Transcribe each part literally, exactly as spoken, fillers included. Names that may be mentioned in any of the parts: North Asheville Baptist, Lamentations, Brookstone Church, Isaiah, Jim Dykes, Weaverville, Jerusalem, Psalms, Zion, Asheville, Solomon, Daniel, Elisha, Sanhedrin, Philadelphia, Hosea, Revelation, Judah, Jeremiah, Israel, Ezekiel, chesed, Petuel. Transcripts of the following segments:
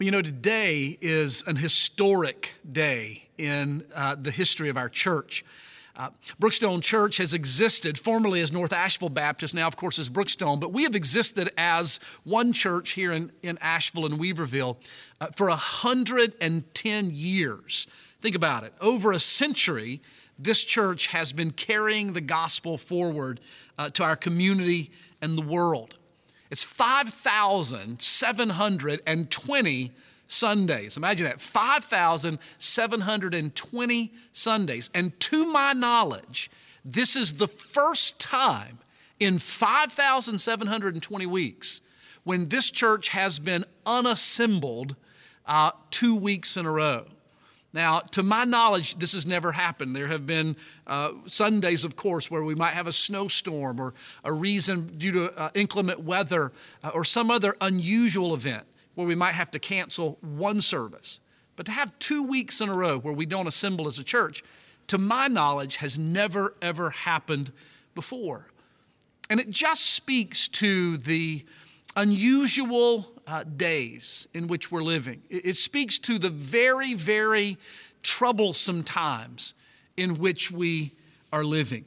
Well, you know, today is an historic day in uh, the history of our church. Uh, Brookstone Church has existed formerly as North Asheville Baptist, now of course as Brookstone, but we have existed as one church here in, in Asheville and Weaverville uh, for one hundred ten years. Think about it. Over a century, this church has been carrying the gospel forward uh, to our community and the world. It's five thousand seven hundred twenty Sundays. Imagine that, five thousand seven hundred twenty Sundays. And to my knowledge, this is the first time in five thousand seven hundred twenty weeks when this church has been unassembled uh, two weeks in a row. Now, to my knowledge, this has never happened. There have been uh, Sundays, of course, where we might have a snowstorm or a reason due to uh, inclement weather uh, or some other unusual event where we might have to cancel one service. But to have two weeks in a row where we don't assemble as a church, to my knowledge, has never, ever happened before. And it just speaks to the unusual Uh, days in which we're living. It, it speaks to the very, very troublesome times in which we are living.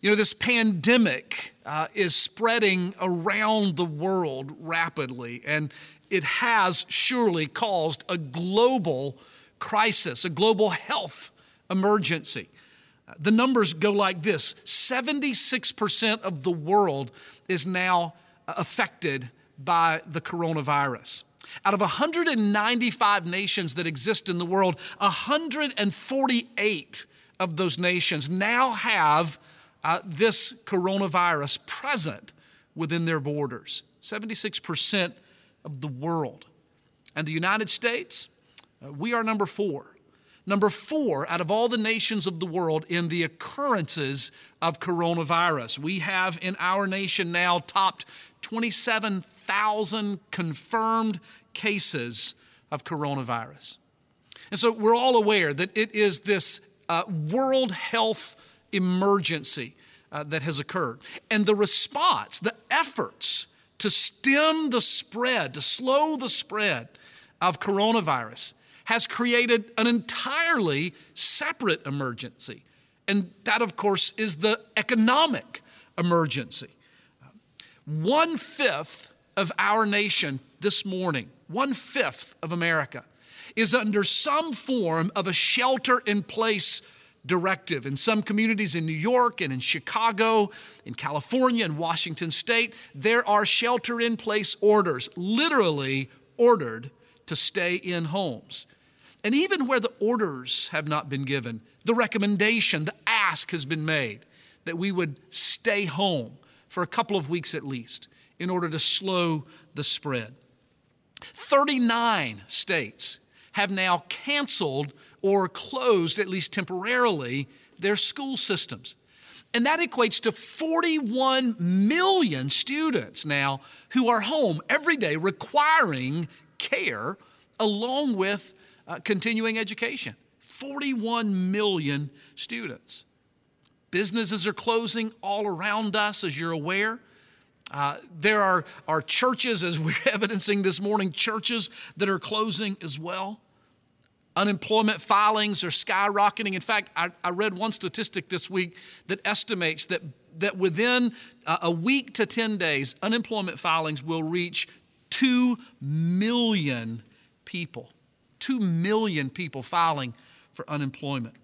You know, this pandemic uh, is spreading around the world rapidly, and it has surely caused a global crisis, a global health emergency. Uh, the numbers go like this: seventy-six percent of the world is now uh, affected by the coronavirus. Out of one hundred ninety-five nations that exist in the world, one hundred forty-eight of those nations now have uh, this coronavirus present within their borders. seventy-six percent of the world. And the United States, uh, we are number four. Number four out of all the nations of the world in the occurrences of coronavirus. We have in our nation now topped twenty-seven thousand confirmed cases of coronavirus. And so we're all aware that it is this uh, world health emergency uh, that has occurred. And the response, the efforts to stem the spread, to slow the spread of coronavirus has created an entirely separate emergency. And that, of course, is the economic emergency. One-fifth of our nation this morning, one-fifth of America, is under some form of a shelter-in-place directive. In some communities in New York and in Chicago, in California and Washington State, there are shelter-in-place orders, literally ordered to stay in homes. And even where the orders have not been given, the recommendation, the ask has been made that we would stay home for a couple of weeks at least, in order to slow the spread. thirty-nine states have now canceled or closed, at least temporarily, their school systems. And that equates to forty-one million students now who are home every day requiring care along with uh, continuing education. forty-one million students. Businesses are closing all around us, as you're aware. Uh, there are, are churches, as we're evidencing this morning, churches that are closing as well. Unemployment filings are skyrocketing. In fact, I, I read one statistic this week that estimates that, that within uh, a week to ten days, unemployment filings will reach two million people. two million people filing for unemployment.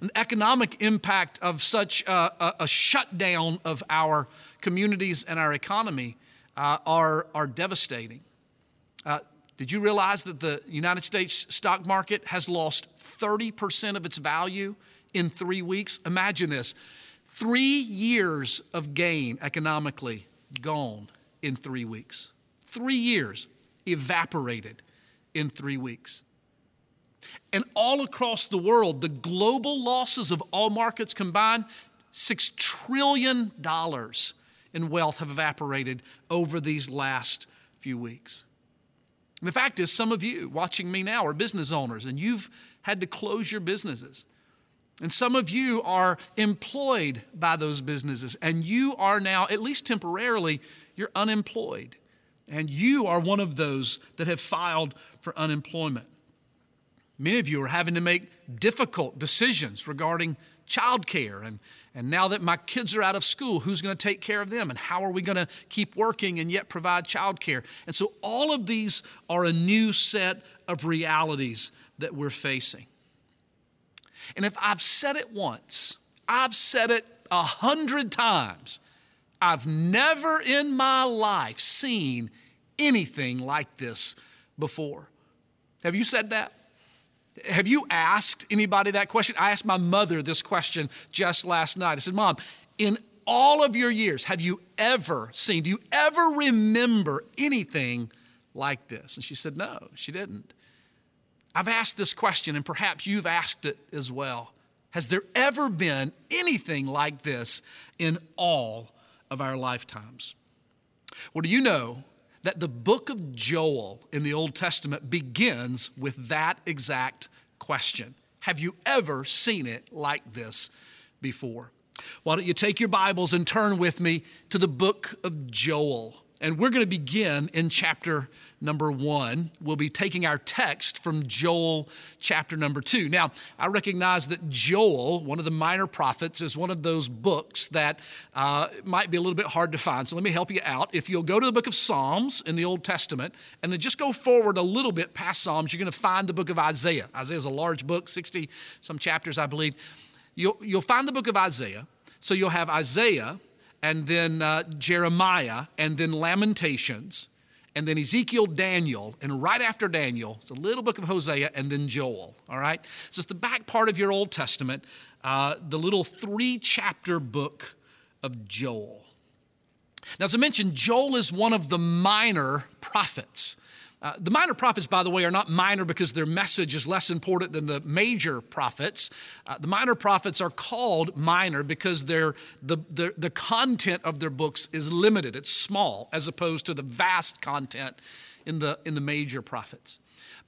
And the economic impact of such a, a shutdown of our communities and our economy uh, are, are devastating. Uh, did you realize that the United States stock market has lost thirty percent of its value in three weeks? Imagine this, three years of gain economically gone in three weeks. Three years evaporated in three weeks. And all across the world, the global losses of all markets combined, six trillion dollars in wealth have evaporated over these last few weeks. And the fact is, some of you watching me now are business owners, and you've had to close your businesses. And some of you are employed by those businesses, and you are now, at least temporarily, you're unemployed. and you are one of those that have filed for unemployment. Many of you are having to make difficult decisions regarding childcare, and, and now that my kids are out of school, who's going to take care of them, and how are we going to keep working and yet provide childcare? And so all of these are a new set of realities that we're facing. And if I've said it once, I've said it a hundred times, I've never in my life seen anything like this before. Have you said that? Have you asked anybody that question? I asked my mother this question just last night. I said, Mom, in all of your years, have you ever seen, do you ever remember anything like this? And she said, no, she didn't. I've asked this question, and perhaps you've asked it as well. Has there ever been anything like this in all of our lifetimes? Well, do you know that the book of Joel in the Old Testament begins with that exact question? Have you ever seen it like this before? Why don't you take your Bibles and turn with me to the book of Joel. And we're going to begin in chapter number one. We'll be taking our text from Joel chapter number two. Now, I recognize that Joel, one of the minor prophets, is one of those books that uh, might be a little bit hard to find. So let me help you out. If you'll go to the book of Psalms in the Old Testament, and then just go forward a little bit past Psalms, you're going to find the book of Isaiah. Isaiah's a large book, sixty some chapters, I believe. You'll, you'll find the book of Isaiah. So you'll have Isaiah, and then uh, Jeremiah, and then Lamentations, and then Ezekiel, Daniel, and right after Daniel, it's a little book of Hosea, and then Joel, all right? So it's the back part of your Old Testament, uh, the little three-chapter book of Joel. Now, as I mentioned, Joel is one of the minor prophets. Uh, the minor prophets, by the way, are not minor because their message is less important than the major prophets. Uh, the minor prophets are called minor because they're, the, the, the content of their books is limited. It's small as opposed to the vast content in the, in the major prophets.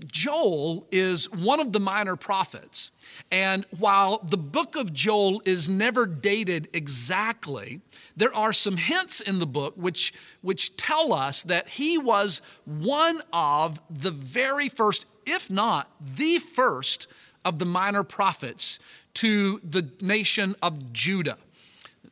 Joel is one of the minor prophets. And while the book of Joel is never dated exactly, there are some hints in the book which, which tell us that he was one of the very first, if not the first, of the minor prophets to the nation of Judah.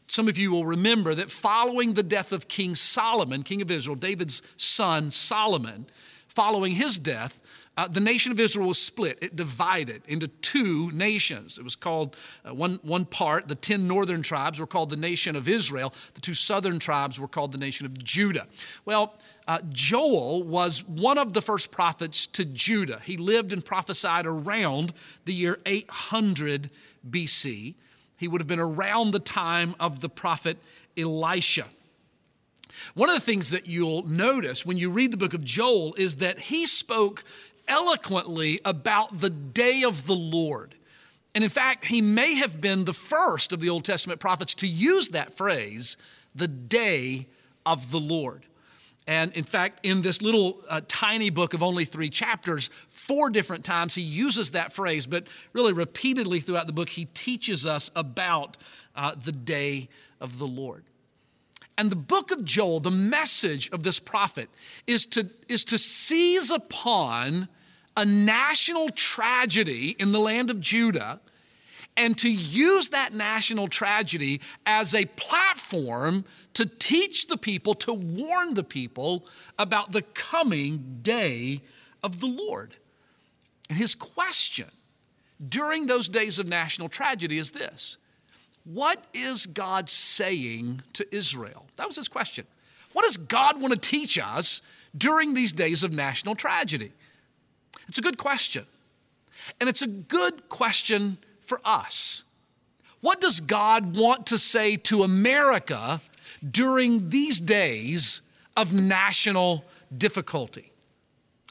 Some of you will remember that following the death of King Solomon, king of Israel, David's son Solomon, following his death, Uh, the nation of Israel was split. It divided into two nations. It was called, uh, one, one part, the ten northern tribes were called the nation of Israel. The two southern tribes were called the nation of Judah. Well, uh, Joel was one of the first prophets to Judah. He lived and prophesied around the year eight hundred B C. He would have been around the time of the prophet Elisha. One of the things that you'll notice when you read the book of Joel is that he spoke eloquently about the day of the Lord. And in fact, he may have been the first of the Old Testament prophets to use that phrase, the day of the Lord. And in fact, in this little uh, tiny book of only three chapters, four different times he uses that phrase, but really repeatedly throughout the book, he teaches us about uh, the day of the Lord. And the book of Joel, the message of this prophet, is to, is to seize upon a national tragedy in the land of Judah and to use that national tragedy as a platform to teach the people, to warn the people about the coming day of the Lord. And his question during those days of national tragedy is this: what is God saying to Israel? That was his question. What does God want to teach us during these days of national tragedy? It's a good question. And it's a good question for us. What does God want to say to America during these days of national difficulty?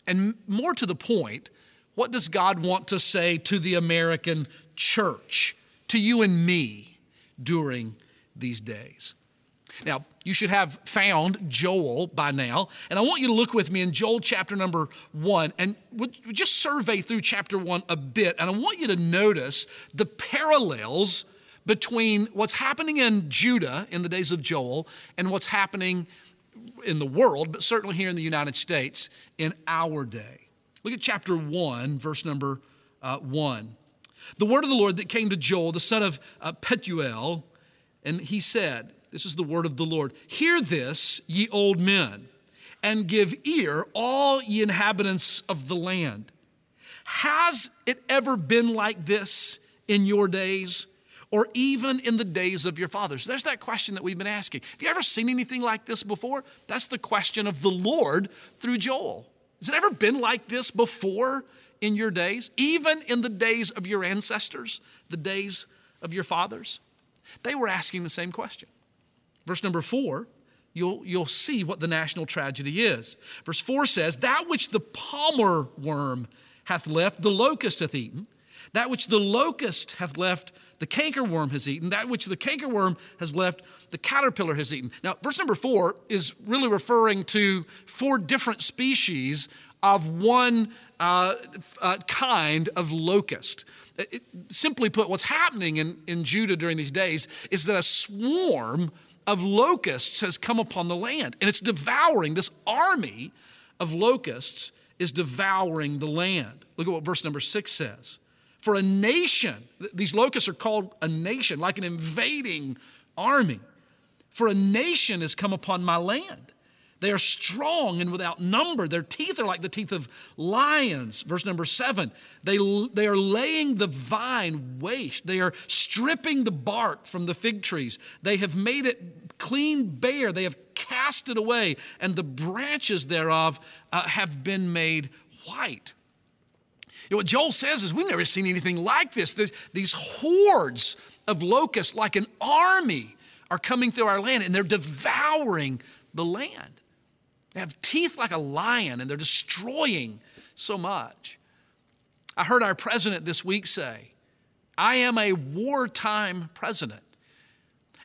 And more to the point, what does God want to say to the American church, to you and me, during these days? Now, you should have found Joel by now, and I want you to look with me in Joel chapter number one, and we'll just survey through chapter one a bit, and I want you to notice the parallels between what's happening in Judah in the days of Joel and what's happening in the world, but certainly here in the United States in our day. Look at chapter one, verse number uh, one. The word of the Lord that came to Joel, the son of uh, Petuel, and he said, this is the word of the Lord, hear this, ye old men, and give ear, all ye inhabitants of the land. Has it ever been like this in your days, or even in the days of your fathers? There's that question that we've been asking. Have you ever seen anything like this before? That's the question of the Lord through Joel. Has it ever been like this before in your days, even in the days of your ancestors, the days of your fathers? They were asking the same question. Verse number four, you'll, you'll see what the national tragedy is. Verse four says, that which the palmer worm hath left, the locust hath eaten. That which the locust hath left, the cankerworm has eaten. That which the cankerworm has left, the caterpillar has eaten. Now, verse number four is really referring to four different species of one uh, uh, kind of locust. It, simply put, what's happening in, in Judah during these days is that a swarm of locusts has come upon the land, and it's devouring. This army of locusts is devouring the land. Look at what verse number six says. For a nation, these locusts are called a nation, like an invading army. For a nation has come upon my land. They are strong and without number. Their teeth are like the teeth of lions. Verse number seven, they, they are laying the vine waste. They are stripping the bark from the fig trees. They have made it clean bare. They have cast it away, and the branches thereof uh, have been made white. You know, what Joel says is we've never seen anything like this. There's, these hordes of locusts, like an army, are coming through our land, and they're devouring the land. They have teeth like a lion, and they're destroying so much. I heard our president this week say, I am a wartime president.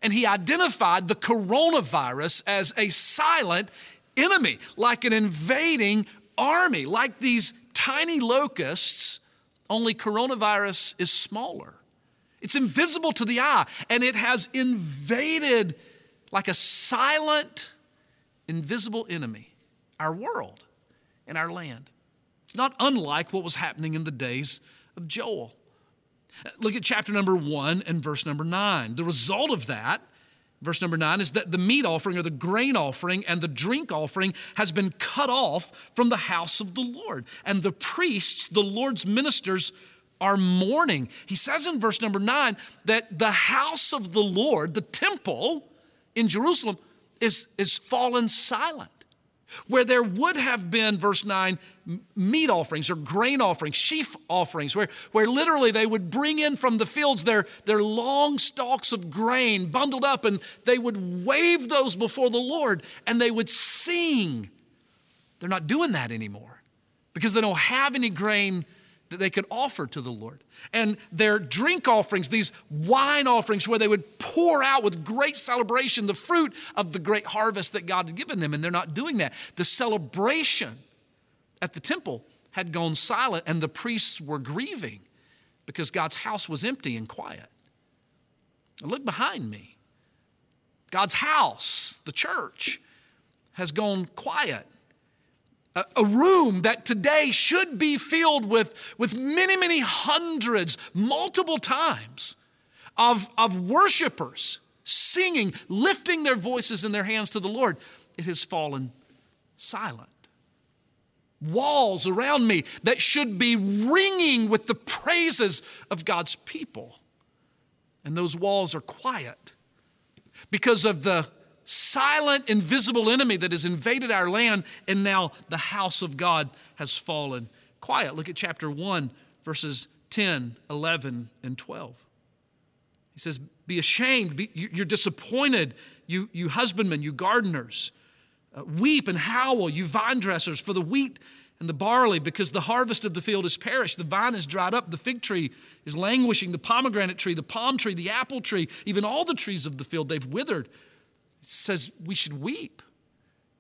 And he identified the coronavirus as a silent enemy, like an invading army, like these tiny locusts, only coronavirus is smaller. It's invisible to the eye, and it has invaded like a silent, invisible enemy, our world and our land. It's not unlike what was happening in the days of Joel. Look at chapter number one and verse number nine. The result of that, verse number nine, is that the meat offering or the grain offering and the drink offering has been cut off from the house of the Lord. And the priests, the Lord's ministers, are mourning. He says in verse number nine that the house of the Lord, the temple in Jerusalem, is, is fallen silent. Where there would have been, verse nine, meat offerings or grain offerings, sheaf offerings, where, where literally they would bring in from the fields their, their long stalks of grain bundled up, and they would wave those before the Lord, and they would sing. They're not doing that anymore because they don't have any grain that they could offer to the Lord. And their drink offerings, these wine offerings where they would pour out with great celebration the fruit of the great harvest that God had given them, and they're not doing that. The celebration at the temple had gone silent, and the priests were grieving because God's house was empty and quiet. And look behind me. God's house, the church, has gone quiet. A room that today should be filled with, with many, many hundreds, multiple times of, of worshipers singing, lifting their voices and their hands to the Lord. It has fallen silent. Walls around me that should be ringing with the praises of God's people. And those walls are quiet because of the silent, invisible enemy that has invaded our land, and now the house of God has fallen quiet. Look at chapter one, verses ten, eleven, and twelve. He says, be ashamed, be, you're disappointed, you, you husbandmen, you gardeners. Uh, weep and howl, you vine dressers, for the wheat and the barley, because the harvest of the field is perished. The vine is dried up. The fig tree is languishing. The pomegranate tree, the palm tree, the apple tree, even all the trees of the field, they've withered. Says we should weep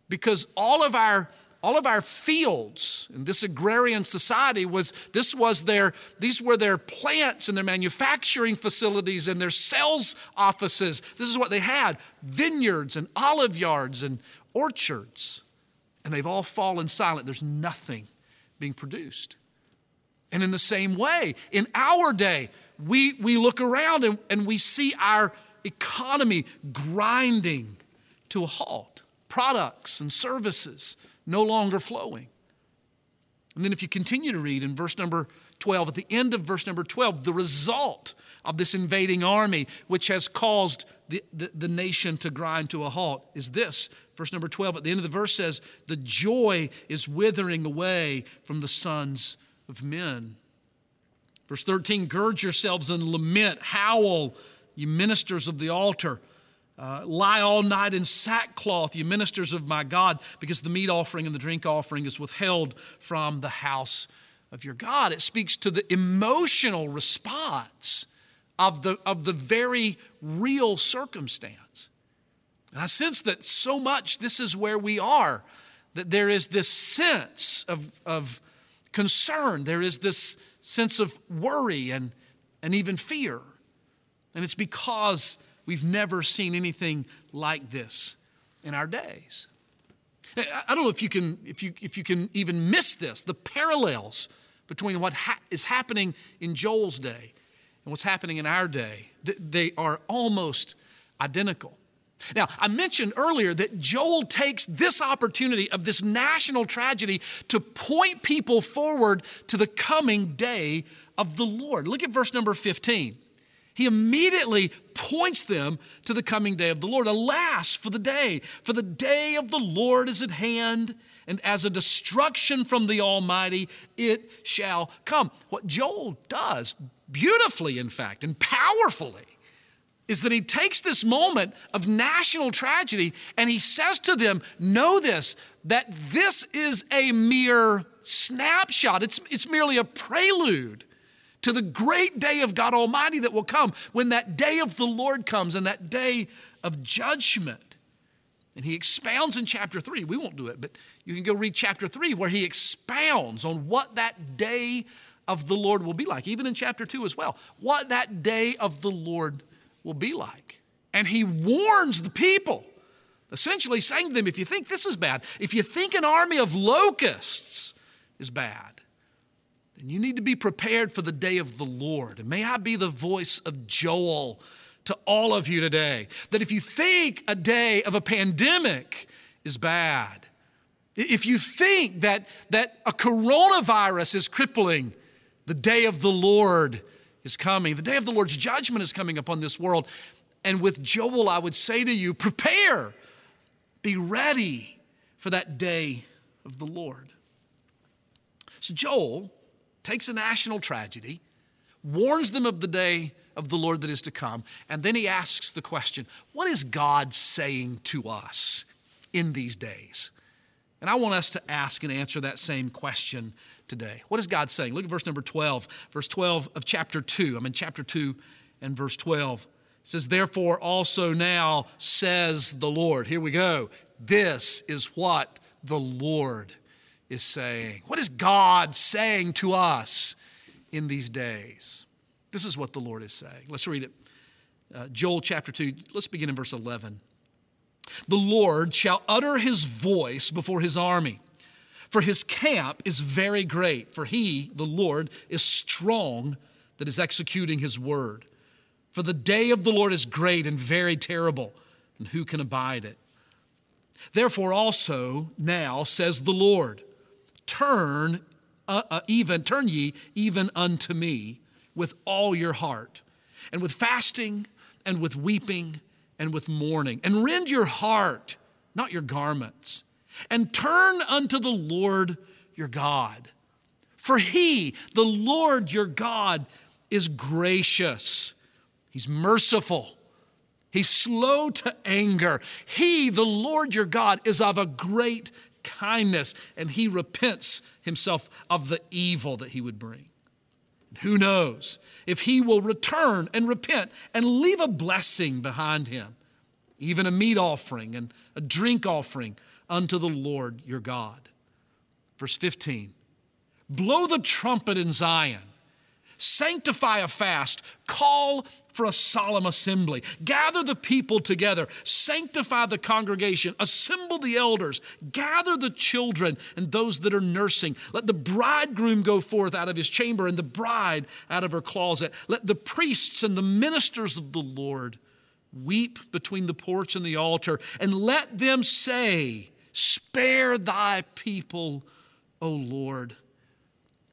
because all of our all of our fields in this agrarian society was, this was their, these were their plants and their manufacturing facilities and their sales offices. This is what they had, vineyards and olive yards and orchards. And they've all fallen silent. There's nothing being produced. And in the same way, in our day, we, we look around and, and we see our economy grinding to a halt. Products and services no longer flowing. And then if you continue to read in verse number twelve, at the end of verse number twelve, the result of this invading army, which has caused the, the, the nation to grind to a halt, is this. Verse number twelve, at the end of the verse says, the joy is withering away from the sons of men. Verse thirteen, gird yourselves and lament, howl, you ministers of the altar. Uh, lie all night in sackcloth, you ministers of my God, because the meat offering and the drink offering is withheld from the house of your God. It speaks to the emotional response of the, of the very real circumstance. And I sense that so much this is where we are, that there is this sense of, of concern. There is this sense of worry and, and even fear. And it's because we've never seen anything like this in our days. I don't know if you can, if you, if you can even miss this, the parallels between what ha- is happening in Joel's day and what's happening in our day. They are almost identical. Now, I mentioned earlier that Joel takes this opportunity of this national tragedy to point people forward to the coming day of the Lord. Look at verse number fifteen. He immediately points them to the coming day of the Lord. Alas for the day, for the day of the Lord is at hand, and as a destruction from the Almighty, it shall come. What Joel does beautifully, in fact, and powerfully, is that he takes this moment of national tragedy and he says to them, know this, that this is a mere snapshot. It's, it's merely a prelude to the great day of God Almighty that will come when that day of the Lord comes and that day of judgment. And he expounds in chapter three. We won't do it, but you can go read chapter three where he expounds on what that day of the Lord will be like, even in chapter two as well, what that day of the Lord will be like. And he warns the people, essentially saying to them, if you think this is bad, if you think an army of locusts is bad, and you need to be prepared for the day of the Lord. And may I be the voice of Joel to all of you today, that if you think a day of a pandemic is bad, if you think that, that a coronavirus is crippling, the day of the Lord is coming. The day of the Lord's judgment is coming upon this world. And with Joel, I would say to you, prepare, be ready for that day of the Lord. So Joel takes a national tragedy, warns them of the day of the Lord that is to come, and then he asks the question, what is God saying to us in these days? And I want us to ask and answer that same question today. What is God saying? Look at verse number twelve, verse twelve of chapter two. I'm in chapter two and verse twelve. It says, therefore also now says the Lord. Here we go. This is what the Lord is saying. What is God saying to us in these days? This is what the Lord is saying. Let's read it. Uh, Joel chapter two, let's begin in verse eleven. The Lord shall utter his voice before his army, for his camp is very great, for he, the Lord, is strong that is executing his word. For the day of the Lord is great and very terrible, and who can abide it? Therefore also now says the Lord, Turn uh, uh, even, turn ye even unto me with all your heart, and with fasting, and with weeping, and with mourning. And rend your heart, not your garments, and turn unto the Lord your God. For he, the Lord your God, is gracious. He's merciful. He's slow to anger. He, the Lord your God, is of a great kindness, and he repents himself of the evil that he would bring. And who knows if he will return and repent and leave a blessing behind him, even a meat offering and a drink offering unto the Lord your God. Verse fifteen, blow the trumpet in Zion, sanctify a fast, call for a solemn assembly, gather the people together, sanctify the congregation, assemble the elders, gather the children and those that are nursing. Let the bridegroom go forth out of his chamber and the bride out of her closet. Let the priests and the ministers of the Lord weep between the porch and the altar, and let them say, spare thy people, O Lord,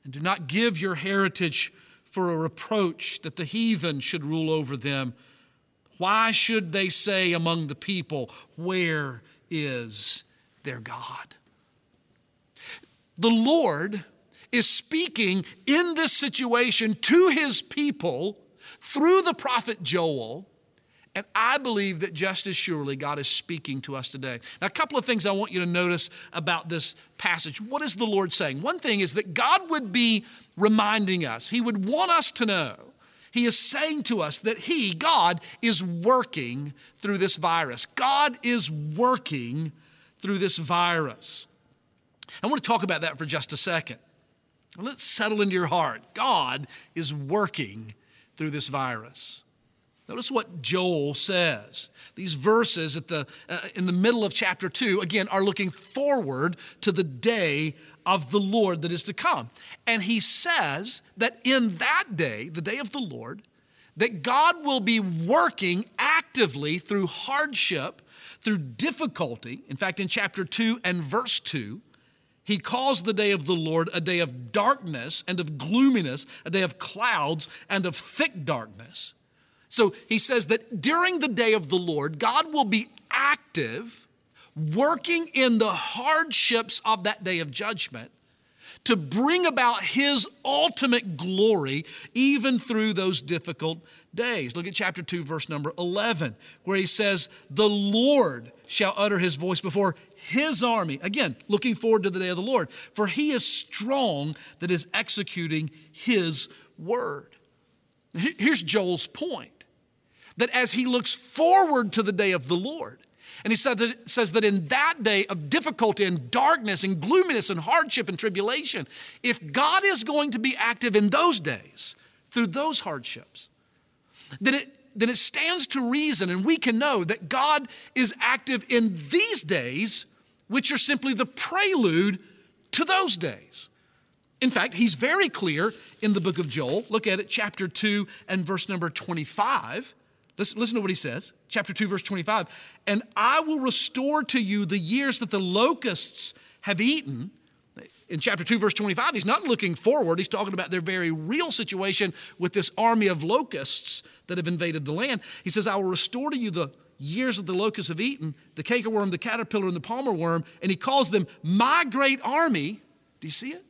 and do not give your heritage for a reproach that the heathen should rule over them. Why should they say among the people, where is their God? The Lord is speaking in this situation to his people through the prophet Joel, and I believe that just as surely God is speaking to us today. Now, a couple of things I want you to notice about this passage. What is the Lord saying? One thing is that God would be reminding us. He would want us to know. He is saying to us that he, God, is working through this virus. God is working through this virus. I want to talk about that for just a second. Let's settle into your heart. God is working through this virus. Notice what Joel says. These verses at the, uh, in the middle of chapter two, again, are looking forward to the day of the Lord that is to come. And he says that in that day, the day of the Lord, that God will be working actively through hardship, through difficulty. In fact, in chapter two and verse two, he calls the day of the Lord a day of darkness and of gloominess, a day of clouds and of thick darkness. So he says that during the day of the Lord, God will be active, working in the hardships of that day of judgment to bring about his ultimate glory, even through those difficult days. Look at chapter two, verse number eleven, where he says, the Lord shall utter his voice before his army. Again, looking forward to the day of the Lord, for he is strong that is executing his word. Here's Joel's point. That as he looks forward to the day of the Lord, and he said that, says that in that day of difficulty and darkness and gloominess and hardship and tribulation, if God is going to be active in those days, through those hardships, then it, then it stands to reason, and we can know that God is active in these days, which are simply the prelude to those days. In fact, he's very clear in the book of Joel. Look at it, chapter two and verse number twenty-five. Listen, listen to what he says, chapter two, verse twenty-five. And I will restore to you the years that the locusts have eaten. In chapter two, verse twenty-five, he's not looking forward. He's talking about their very real situation with this army of locusts that have invaded the land. He says, I will restore to you the years that the locusts have eaten, the cankerworm, the caterpillar, and the palmer worm. And he calls them my great army. Do you see it?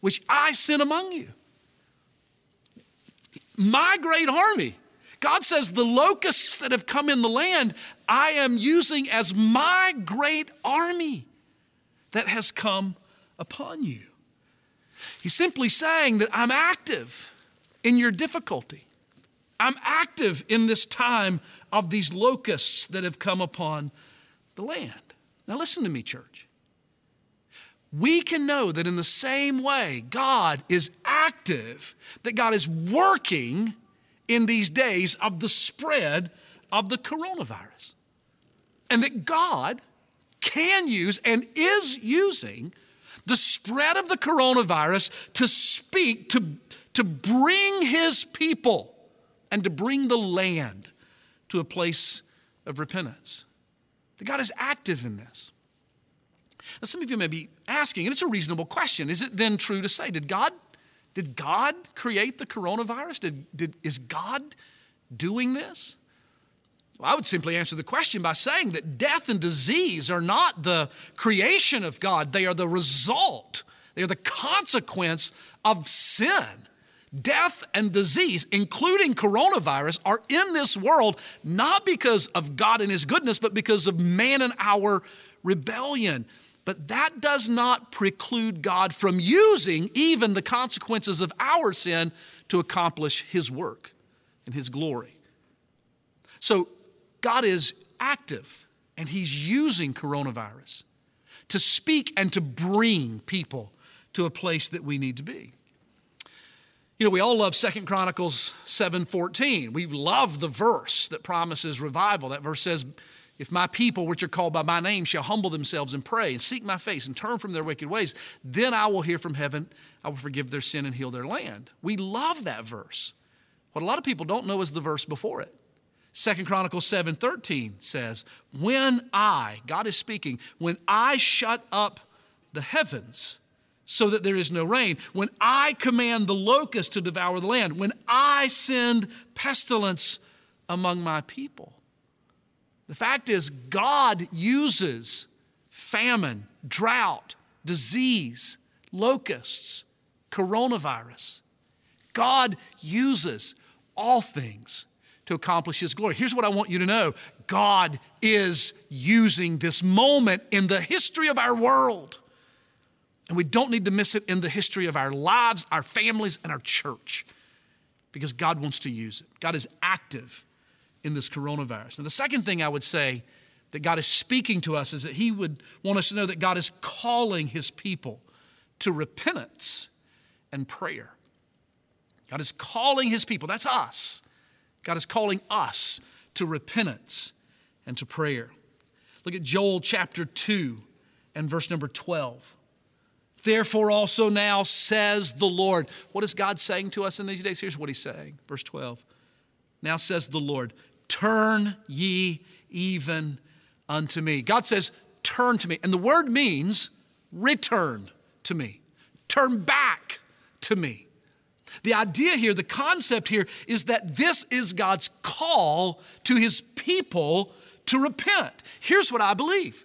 Which I sent among you. My great army. God says, the locusts that have come in the land, I am using as my great army that has come upon you. He's simply saying that I'm active in your difficulty. I'm active in this time of these locusts that have come upon the land. Now listen to me, church. We can know that in the same way God is active, that God is working in these days of the spread of the coronavirus. And that God can use and is using the spread of the coronavirus to speak, to, to bring his people and to bring the land to a place of repentance. That God is active in this. Now, some of you may be asking, and it's a reasonable question, is it then true to say, did God Did God create the coronavirus? Did, did, is God doing this? Well, I would simply answer the question by saying that death and disease are not the creation of God. They are the result. They are the consequence of sin. Death and disease, including coronavirus, are in this world not because of God and his goodness, but because of man and our rebellion. But that does not preclude God from using even the consequences of our sin to accomplish his work and his glory. So God is active and he's using coronavirus to speak and to bring people to a place that we need to be. You know, we all love Second Chronicles seven fourteen. We love the verse that promises revival. That verse says, if my people, which are called by my name, shall humble themselves and pray and seek my face and turn from their wicked ways, then I will hear from heaven, I will forgive their sin and heal their land. We love that verse. What a lot of people don't know is the verse before it. Second Chronicles seven thirteen says, when I, God is speaking, when I shut up the heavens so that there is no rain, when I command the locusts to devour the land, when I send pestilence among my people. The fact is, God uses famine, drought, disease, locusts, coronavirus. God uses all things to accomplish his glory. Here's what I want you to know. God is using this moment in the history of our world. And we don't need to miss it in the history of our lives, our families, and our church. Because God wants to use it. God is active in this coronavirus. And the second thing I would say that God is speaking to us is that he would want us to know that God is calling his people to repentance and prayer. God is calling his people. That's us. God is calling us to repentance and to prayer. Look at Joel chapter two and verse number twelve. Therefore also now says the Lord. What is God saying to us in these days? Here's what he's saying. Verse twelve. Now says the Lord, turn ye even unto me. God says, turn to me. And the word means return to me. Turn back to me. The idea here, the concept here, is that this is God's call to his people to repent. Here's what I believe.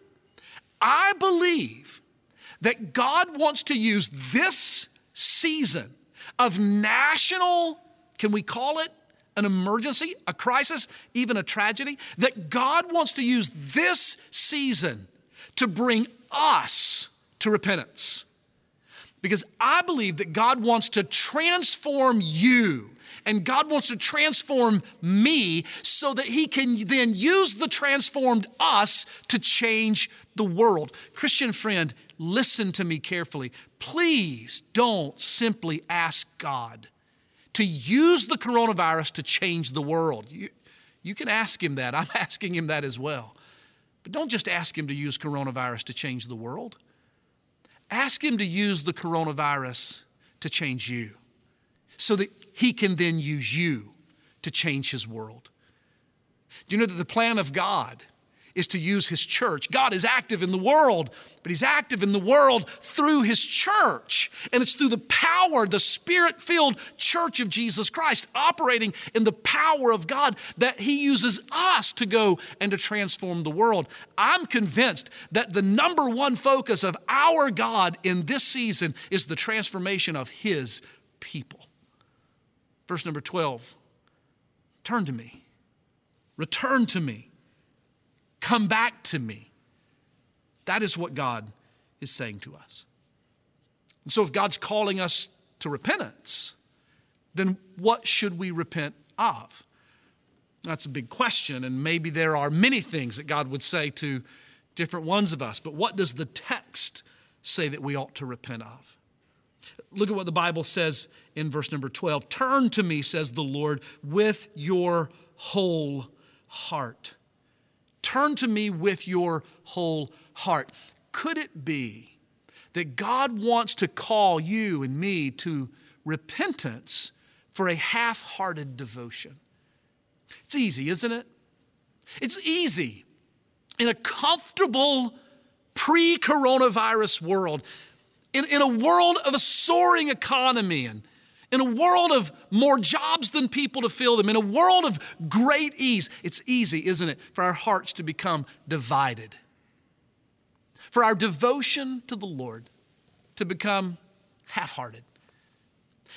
I believe that God wants to use this season of national, can we call it an emergency, a crisis, even a tragedy? That God wants to use this season to bring us to repentance. Because I believe that God wants to transform you and God wants to transform me so that he can then use the transformed us to change the world. Christian friend, listen to me carefully. Please don't simply ask God to use the coronavirus to change the world. You, you can ask him that. I'm asking him that as well. But don't just ask him to use coronavirus to change the world. Ask him to use the coronavirus to change you so that he can then use you to change his world. Do you know that the plan of God is to use his church? God is active in the world, but he's active in the world through his church. And it's through the power, the spirit-filled church of Jesus Christ operating in the power of God that he uses us to go and to transform the world. I'm convinced that the number one focus of our God in this season is the transformation of his people. Verse number twelve, turn to me, return to me. Come back to me. That is what God is saying to us. And so if God's calling us to repentance, then what should we repent of? That's a big question, and maybe there are many things that God would say to different ones of us, but what does the text say that we ought to repent of? Look at what the Bible says in verse number twelve. Turn to me, says the Lord, with your whole heart. Turn to me with your whole heart. Could it be that God wants to call you and me to repentance for a half-hearted devotion? It's easy, isn't it? It's easy in a comfortable pre-coronavirus world, in, in a world of a soaring economy and in a world of more jobs than people to fill them, in a world of great ease, it's easy, isn't it, for our hearts to become divided, for our devotion to the Lord to become half-hearted.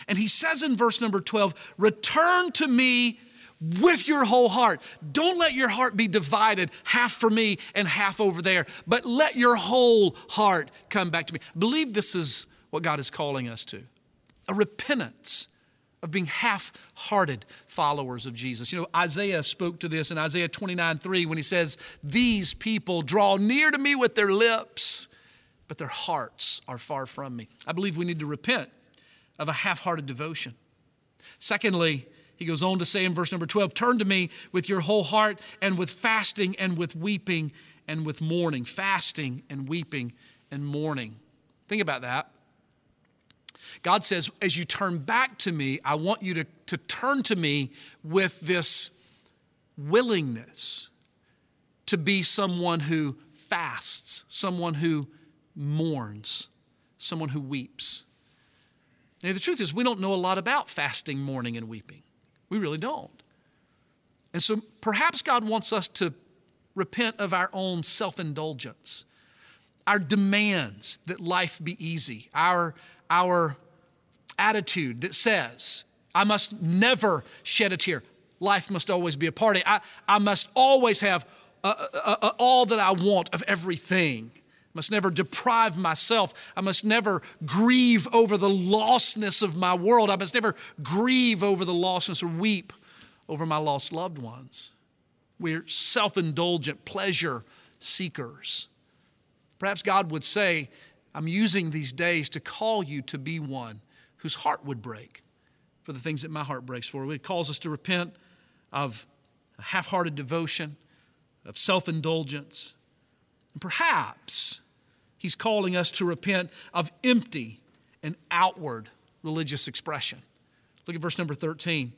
And he says in verse number twelve, return to me with your whole heart. Don't let your heart be divided, half for me and half over there, but let your whole heart come back to me. I believe this is what God is calling us to. A repentance of being half-hearted followers of Jesus. You know, Isaiah spoke to this in Isaiah twenty-nine three when he says, these people draw near to me with their lips but their hearts are far from me. I believe we need to repent of a half-hearted devotion. Secondly, he goes on to say in verse number twelve, turn to me with your whole heart and with fasting and with weeping and with mourning. Fasting and weeping and mourning. Think about that. God says, as you turn back to me, I want you to, to turn to me with this willingness to be someone who fasts, someone who mourns, someone who weeps. Now, the truth is, we don't know a lot about fasting, mourning, and weeping. We really don't. And so perhaps God wants us to repent of our own self-indulgence, our demands that life be easy, our, our attitude that says, I must never shed a tear. Life must always be a party. I, I must always have uh, uh, uh, all that I want of everything. I must never deprive myself. I must never grieve over the lostness of my world. I must never grieve over the lostness or weep over my lost loved ones. We're self-indulgent pleasure seekers. Perhaps God would say, I'm using these days to call you to be one whose heart would break for the things that my heart breaks for. It calls us to repent of a half-hearted devotion, of self-indulgence. And perhaps he's calling us to repent of empty and outward religious expression. Look at verse number thirteen.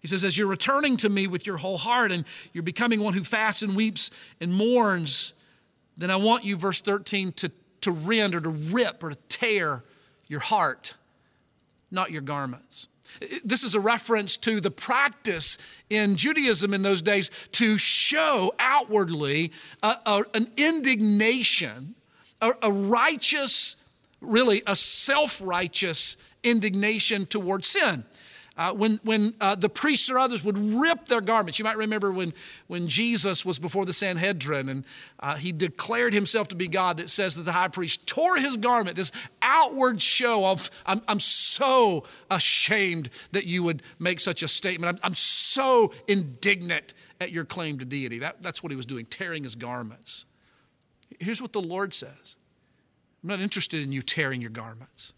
He says, as you're returning to me with your whole heart and you're becoming one who fasts and weeps and mourns, then I want you, verse thirteen, to, to rend or to rip or to tear your heart, not your garments. This is a reference to the practice in Judaism in those days to show outwardly a, a, an indignation, a, a righteous, really a self-righteous indignation towards sin. Uh, when when uh, the priests or others would rip their garments. You might remember when, when Jesus was before the Sanhedrin and uh, he declared himself to be God, that says that the high priest tore his garment, this outward show of, I'm, I'm so ashamed that you would make such a statement. I'm, I'm so indignant at your claim to deity. That, that's what he was doing, tearing his garments. Here's what the Lord says. I'm not interested in you tearing your garments.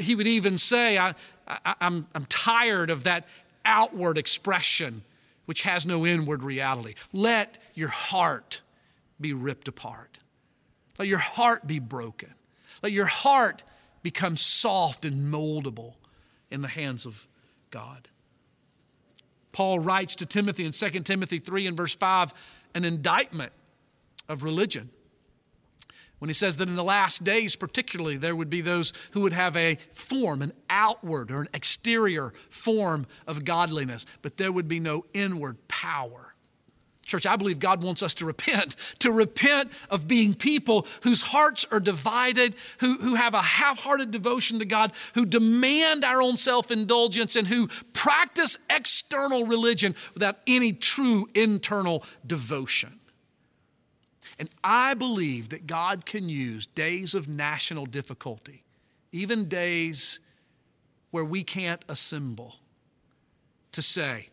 He would even say, I, I, I'm, I'm tired of that outward expression which has no inward reality. Let your heart be ripped apart. Let your heart be broken. Let your heart become soft and moldable in the hands of God. Paul writes to Timothy in Second Timothy three and verse five, an indictment of religion, when he says that in the last days particularly, there would be those who would have a form, an outward or an exterior form of godliness, but there would be no inward power. Church, I believe God wants us to repent, to repent of being people whose hearts are divided, who, who have a half-hearted devotion to God, who demand our own self-indulgence and who practice external religion without any true internal devotion. And I believe that God can use days of national difficulty, even days where we can't assemble, to say,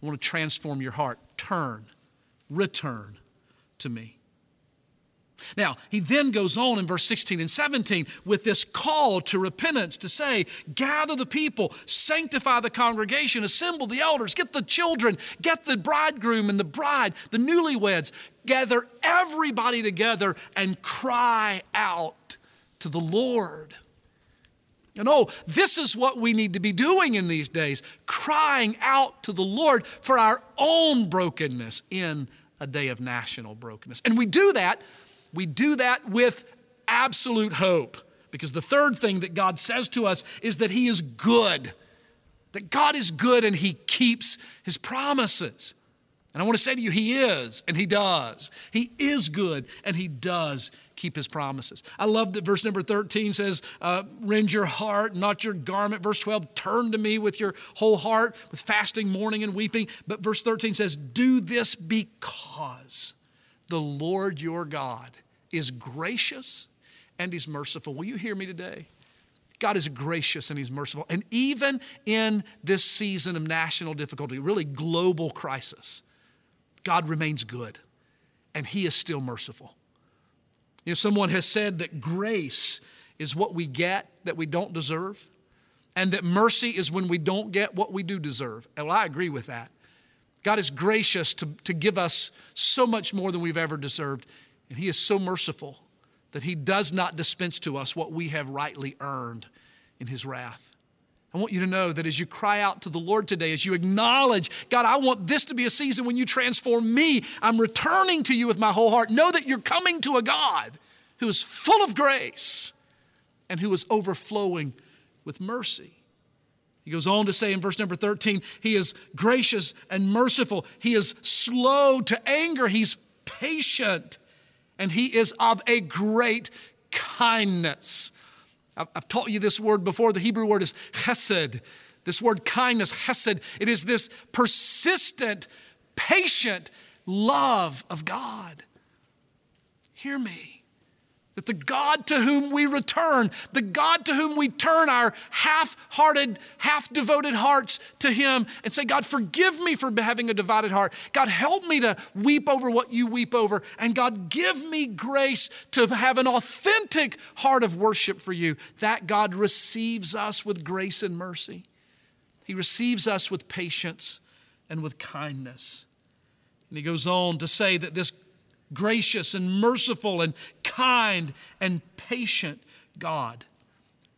I want to transform your heart. Turn, return to me. Now, he then goes on in verse sixteen and seventeen with this call to repentance to say, gather the people, sanctify the congregation, assemble the elders, get the children, get the bridegroom and the bride, the newlyweds, gather everybody together and cry out to the Lord. And oh, this is what we need to be doing in these days, crying out to the Lord for our own brokenness in a day of national brokenness. And we do that We do that with absolute hope, because the third thing that God says to us is that he is good, that God is good and he keeps his promises. And I want to say to you, he is and he does. He is good and he does keep his promises. I love that verse number thirteen says, uh, rend your heart, not your garment. Verse twelve, turn to me with your whole heart, with fasting, mourning, and weeping. But verse thirteen says, do this because the Lord your God is gracious and he's merciful. Will you hear me today? God is gracious and he's merciful. And even in this season of national difficulty, really global crisis, God remains good and he is still merciful. You know, someone has said that grace is what we get that we don't deserve, and that mercy is when we don't get what we do deserve. Well, I agree with that. God is gracious to, to give us so much more than we've ever deserved, and he is so merciful that he does not dispense to us what we have rightly earned in his wrath. I want you to know that as you cry out to the Lord today, as you acknowledge, God, I want this to be a season when you transform me. I'm returning to you with my whole heart. Know that you're coming to a God who is full of grace and who is overflowing with mercy. He goes on to say in verse number thirteen, he is gracious and merciful. He is slow to anger. He's patient, and he is of a great kindness. I've taught you this word before. The Hebrew word is chesed. This word kindness, chesed, it is this persistent, patient love of God. Hear me, that the God to whom we return, the God to whom we turn our half-hearted, half-devoted hearts to him and say, God, forgive me for having a divided heart. God, help me to weep over what you weep over. And God, give me grace to have an authentic heart of worship for you. That God receives us with grace and mercy. He receives us with patience and with kindness. And he goes on to say that this gracious and merciful and kind and patient God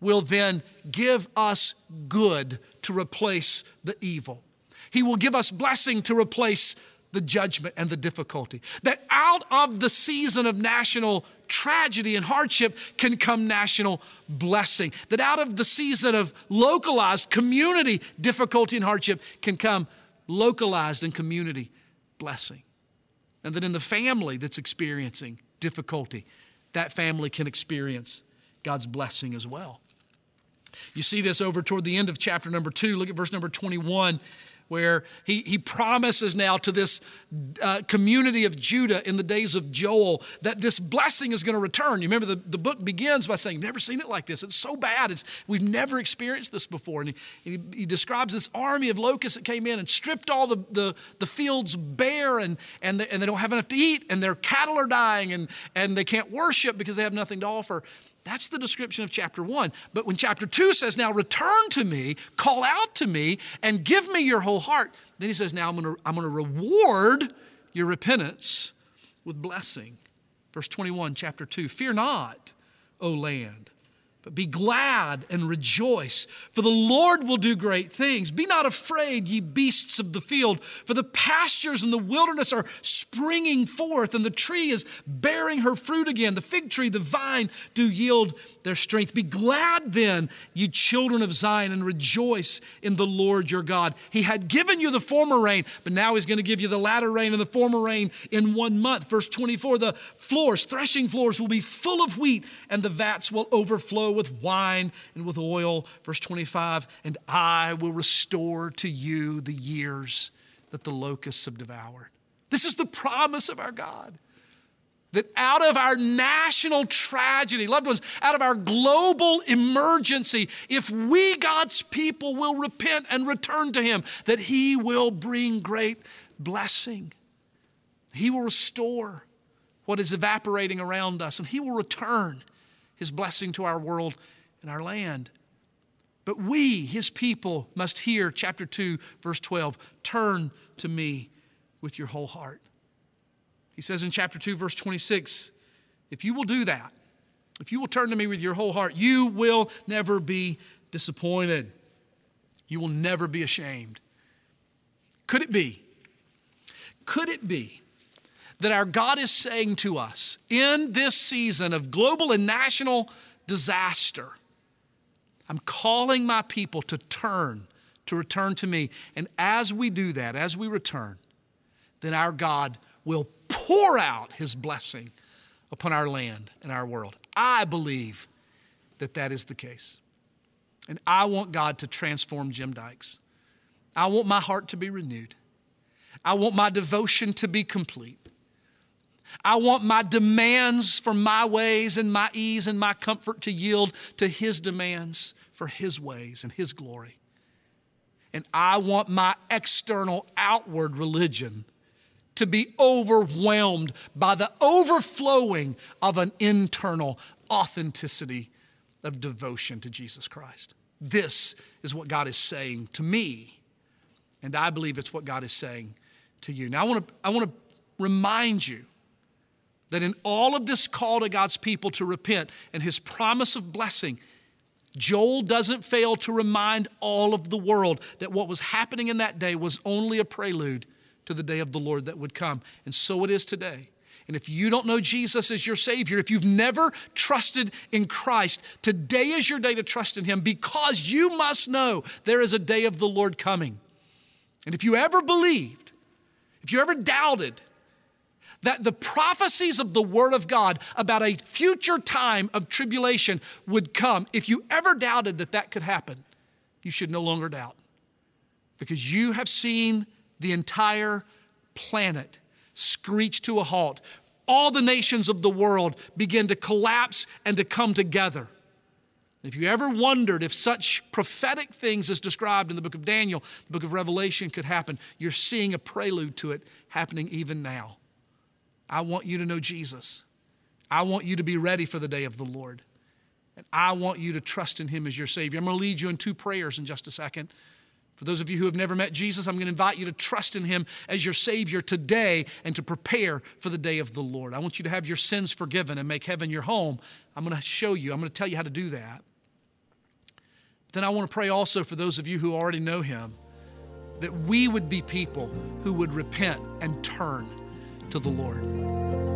will then give us good to replace the evil. He will give us blessing to replace the judgment and the difficulty. That out of the season of national tragedy and hardship can come national blessing. That out of the season of localized community difficulty and hardship can come localized and community blessing. And that in the family that's experiencing difficulty, that family can experience God's blessing as well. You see this over toward the end of chapter number two. Look at verse number twenty-one, where he, he promises now to this uh, community of Judah in the days of Joel that this blessing is going to return. You remember the, the book begins by saying, never seen it like this. It's so bad. It's, we've never experienced this before. And he, and he, he describes this army of locusts that came in and stripped all the, the, the fields bare, and, and, they, and they don't have enough to eat, and their cattle are dying, and, and they can't worship because they have nothing to offer. That's the description of chapter one. But when chapter two says, now return to me, call out to me, and give me your whole heart, then he says, now I'm going to, I'm going to reward your repentance with blessing. Verse twenty-one, chapter two, fear not, O land, but be glad and rejoice, for the Lord will do great things. Be not afraid, ye beasts of the field, for the pastures and the wilderness are springing forth, and the tree is bearing her fruit again. The fig tree, the vine, do yield their strength. Be glad then, ye children of Zion, and rejoice in the Lord your God. He had given you the former rain, but now he's going to give you the latter rain and the former rain in one month. Verse twenty-four, the floors, threshing floors, will be full of wheat, and the vats will overflow with wine and with oil. Verse twenty-five, and I will restore to you the years that the locusts have devoured. This is the promise of our God, that out of our national tragedy, loved ones, out of our global emergency, if we, God's people, will repent and return to him, that he will bring great blessing. He will restore what is evaporating around us, and he will return his blessing to our world and our land. But we, his people, must hear chapter two, verse twelve, turn to me with your whole heart. He says in chapter two, verse twenty-six, if you will do that, if you will turn to me with your whole heart, you will never be disappointed. You will never be ashamed. Could it be, could it be that our God is saying to us in this season of global and national disaster, I'm calling my people to turn, to return to me. And as we do that, as we return, then our God will pour out his blessing upon our land and our world. I believe that that is the case. And I want God to transform Jim Dykes. I want my heart to be renewed. I want my devotion to be complete. I want my demands for my ways and my ease and my comfort to yield to his demands for his ways and his glory. And I want my external, outward religion to be overwhelmed by the overflowing of an internal authenticity of devotion to Jesus Christ. This is what God is saying to me, and I believe it's what God is saying to you. Now, I want to, I want to remind you that in all of this call to God's people to repent and his promise of blessing, Joel doesn't fail to remind all of the world that what was happening in that day was only a prelude to the day of the Lord that would come. And so it is today. And if you don't know Jesus as your Savior, if you've never trusted in Christ, today is your day to trust in him, because you must know there is a day of the Lord coming. And if you ever believed, if you ever doubted that the prophecies of the Word of God about a future time of tribulation would come, if you ever doubted that that could happen, you should no longer doubt, because you have seen the entire planet screech to a halt. All the nations of the world begin to collapse and to come together. If you ever wondered if such prophetic things as described in the book of Daniel, the book of Revelation could happen, you're seeing a prelude to it happening even now. I want you to know Jesus. I want you to be ready for the day of the Lord. And I want you to trust in him as your Savior. I'm going to lead you in two prayers in just a second. For those of you who have never met Jesus, I'm going to invite you to trust in him as your Savior today and to prepare for the day of the Lord. I want you to have your sins forgiven and make heaven your home. I'm going to show you. I'm going to tell you how to do that. Then I want to pray also for those of you who already know him, that we would be people who would repent and turn to the Lord.